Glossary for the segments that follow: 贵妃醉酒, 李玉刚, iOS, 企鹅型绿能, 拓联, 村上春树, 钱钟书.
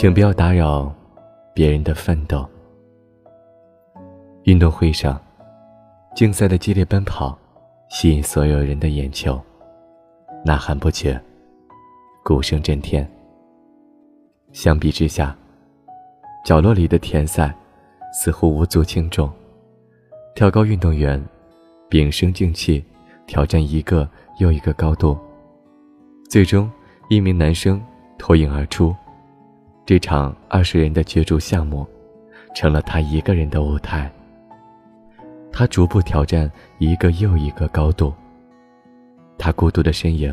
请不要打扰别人的奋斗。运动会上，竞赛的激烈奔跑吸引所有人的眼球，呐喊不绝，鼓声震天。相比之下，角落里的田赛似乎无足轻重，跳高运动员屏声静气挑战一个又一个高度，最终一名男生脱颖而出。这场20人的角逐项目成了他一个人的舞台，他逐步挑战一个又一个高度，他孤独的身影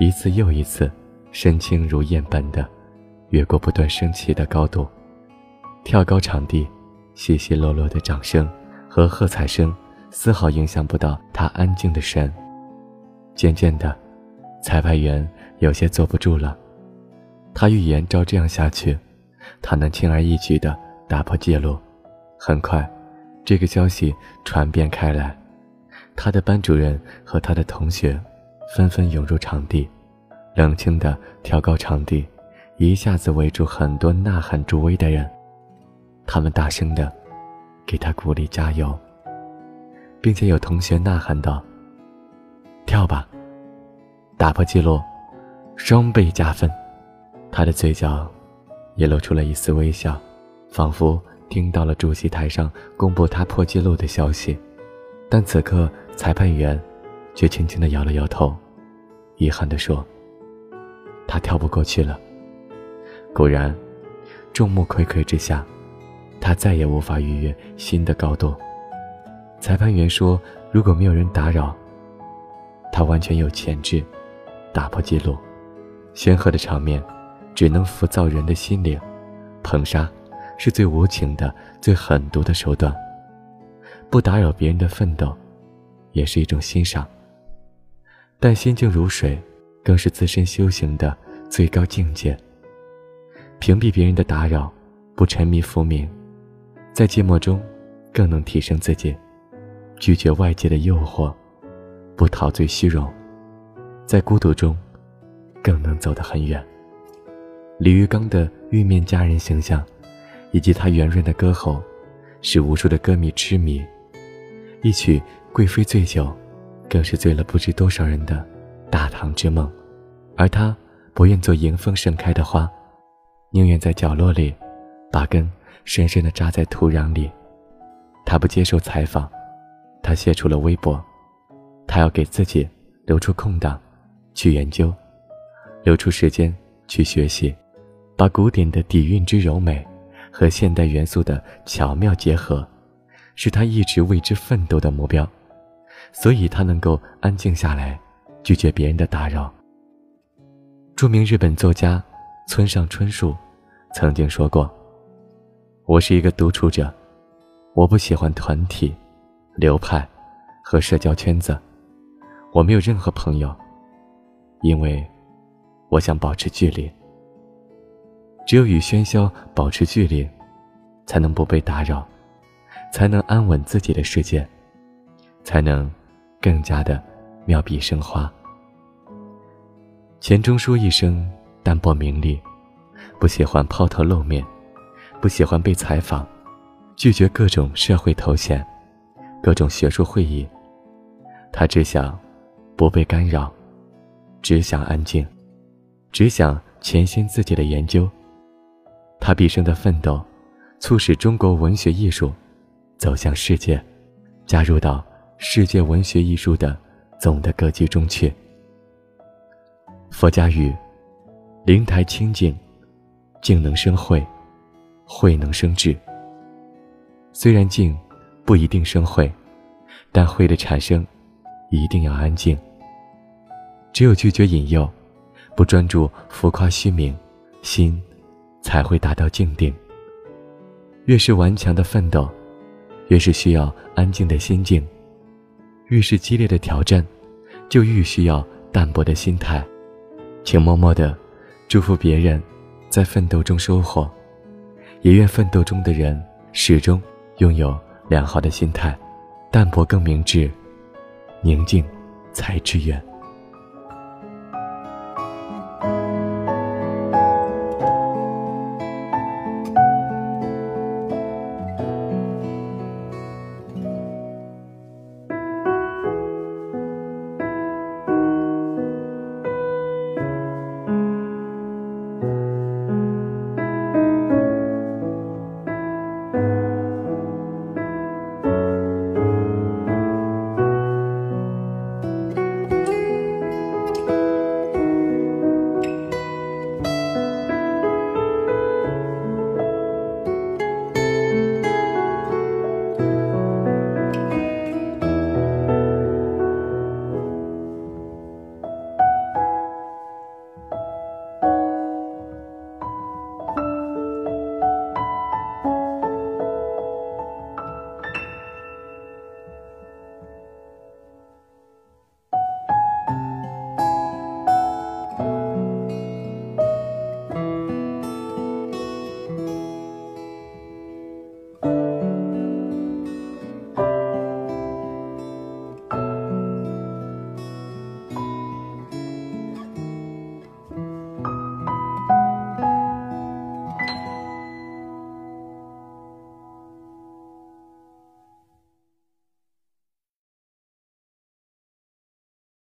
一次又一次身轻如燕般的越过不断升起的高度。跳高场地稀稀落落的掌声和喝彩声丝毫影响不到他安静的神。渐渐的，裁判员有些坐不住了，他预言照这样下去，他能轻而易举地打破记录。很快这个消息传遍开来，他的班主任和他的同学纷纷涌入场地，冷清的跳高场地一下子围住很多呐喊助威的人，他们大声地给他鼓励加油，并且有同学呐喊道：跳吧，打破记录，双倍加分。他的嘴角也露出了一丝微笑，仿佛听到了主席台上公布他破纪录的消息。但此刻裁判员却轻轻地摇了摇头，遗憾地说：他跳不过去了。果然，众目睽睽之下，他再也无法逾越新的高度。裁判员说，如果没有人打扰，他完全有潜质打破纪录。煊赫的场面只能浮躁人的心灵，捧杀是最无情的、最狠毒的手段。不打扰别人的奋斗也是一种欣赏，但心静如水更是自身修行的最高境界。屏蔽别人的打扰，不沉迷浮名，在寂寞中更能提升自己，拒绝外界的诱惑，不陶醉虚荣，在孤独中更能走得很远。李玉刚的玉面佳人形象以及他圆润的歌喉使无数的歌迷痴迷，一曲《贵妃醉酒》更是醉了不知多少人的大唐之梦。而他不愿做迎风盛开的花，宁愿在角落里把根深深地扎在土壤里。他不接受采访，他卸除了微博，他要给自己留出空档去研究，留出时间去学习，把古典的底蕴之柔美和现代元素的巧妙结合，是他一直为之奋斗的目标。所以他能够安静下来，拒绝别人的打扰。著名日本作家村上春树曾经说过：我是一个独处者，我不喜欢团体、流派和社交圈子，我没有任何朋友，因为我想保持距离。只有与喧嚣保持距离，才能不被打扰，才能安稳自己的世界，才能更加的妙笔生花。钱钟书一生淡泊名利，不喜欢抛头露面，不喜欢被采访，拒绝各种社会头衔，各种学术会议。他只想不被干扰，只想安静，只想潜心自己的研究。他毕生的奋斗促使中国文学艺术走向世界，加入到世界文学艺术的总的格局中去。佛家语：灵台清净，静能生慧，慧能生智。虽然静不一定生慧，但慧的产生一定要安静。只有拒绝引诱，不专注浮夸虚名，心才会达到静定。越是顽强的奋斗，越是需要安静的心境，越是激烈的挑战，就越需要淡泊的心态。请默默地祝福别人在奋斗中收获，也愿奋斗中的人始终拥有良好的心态。淡泊更明智，宁静才致远。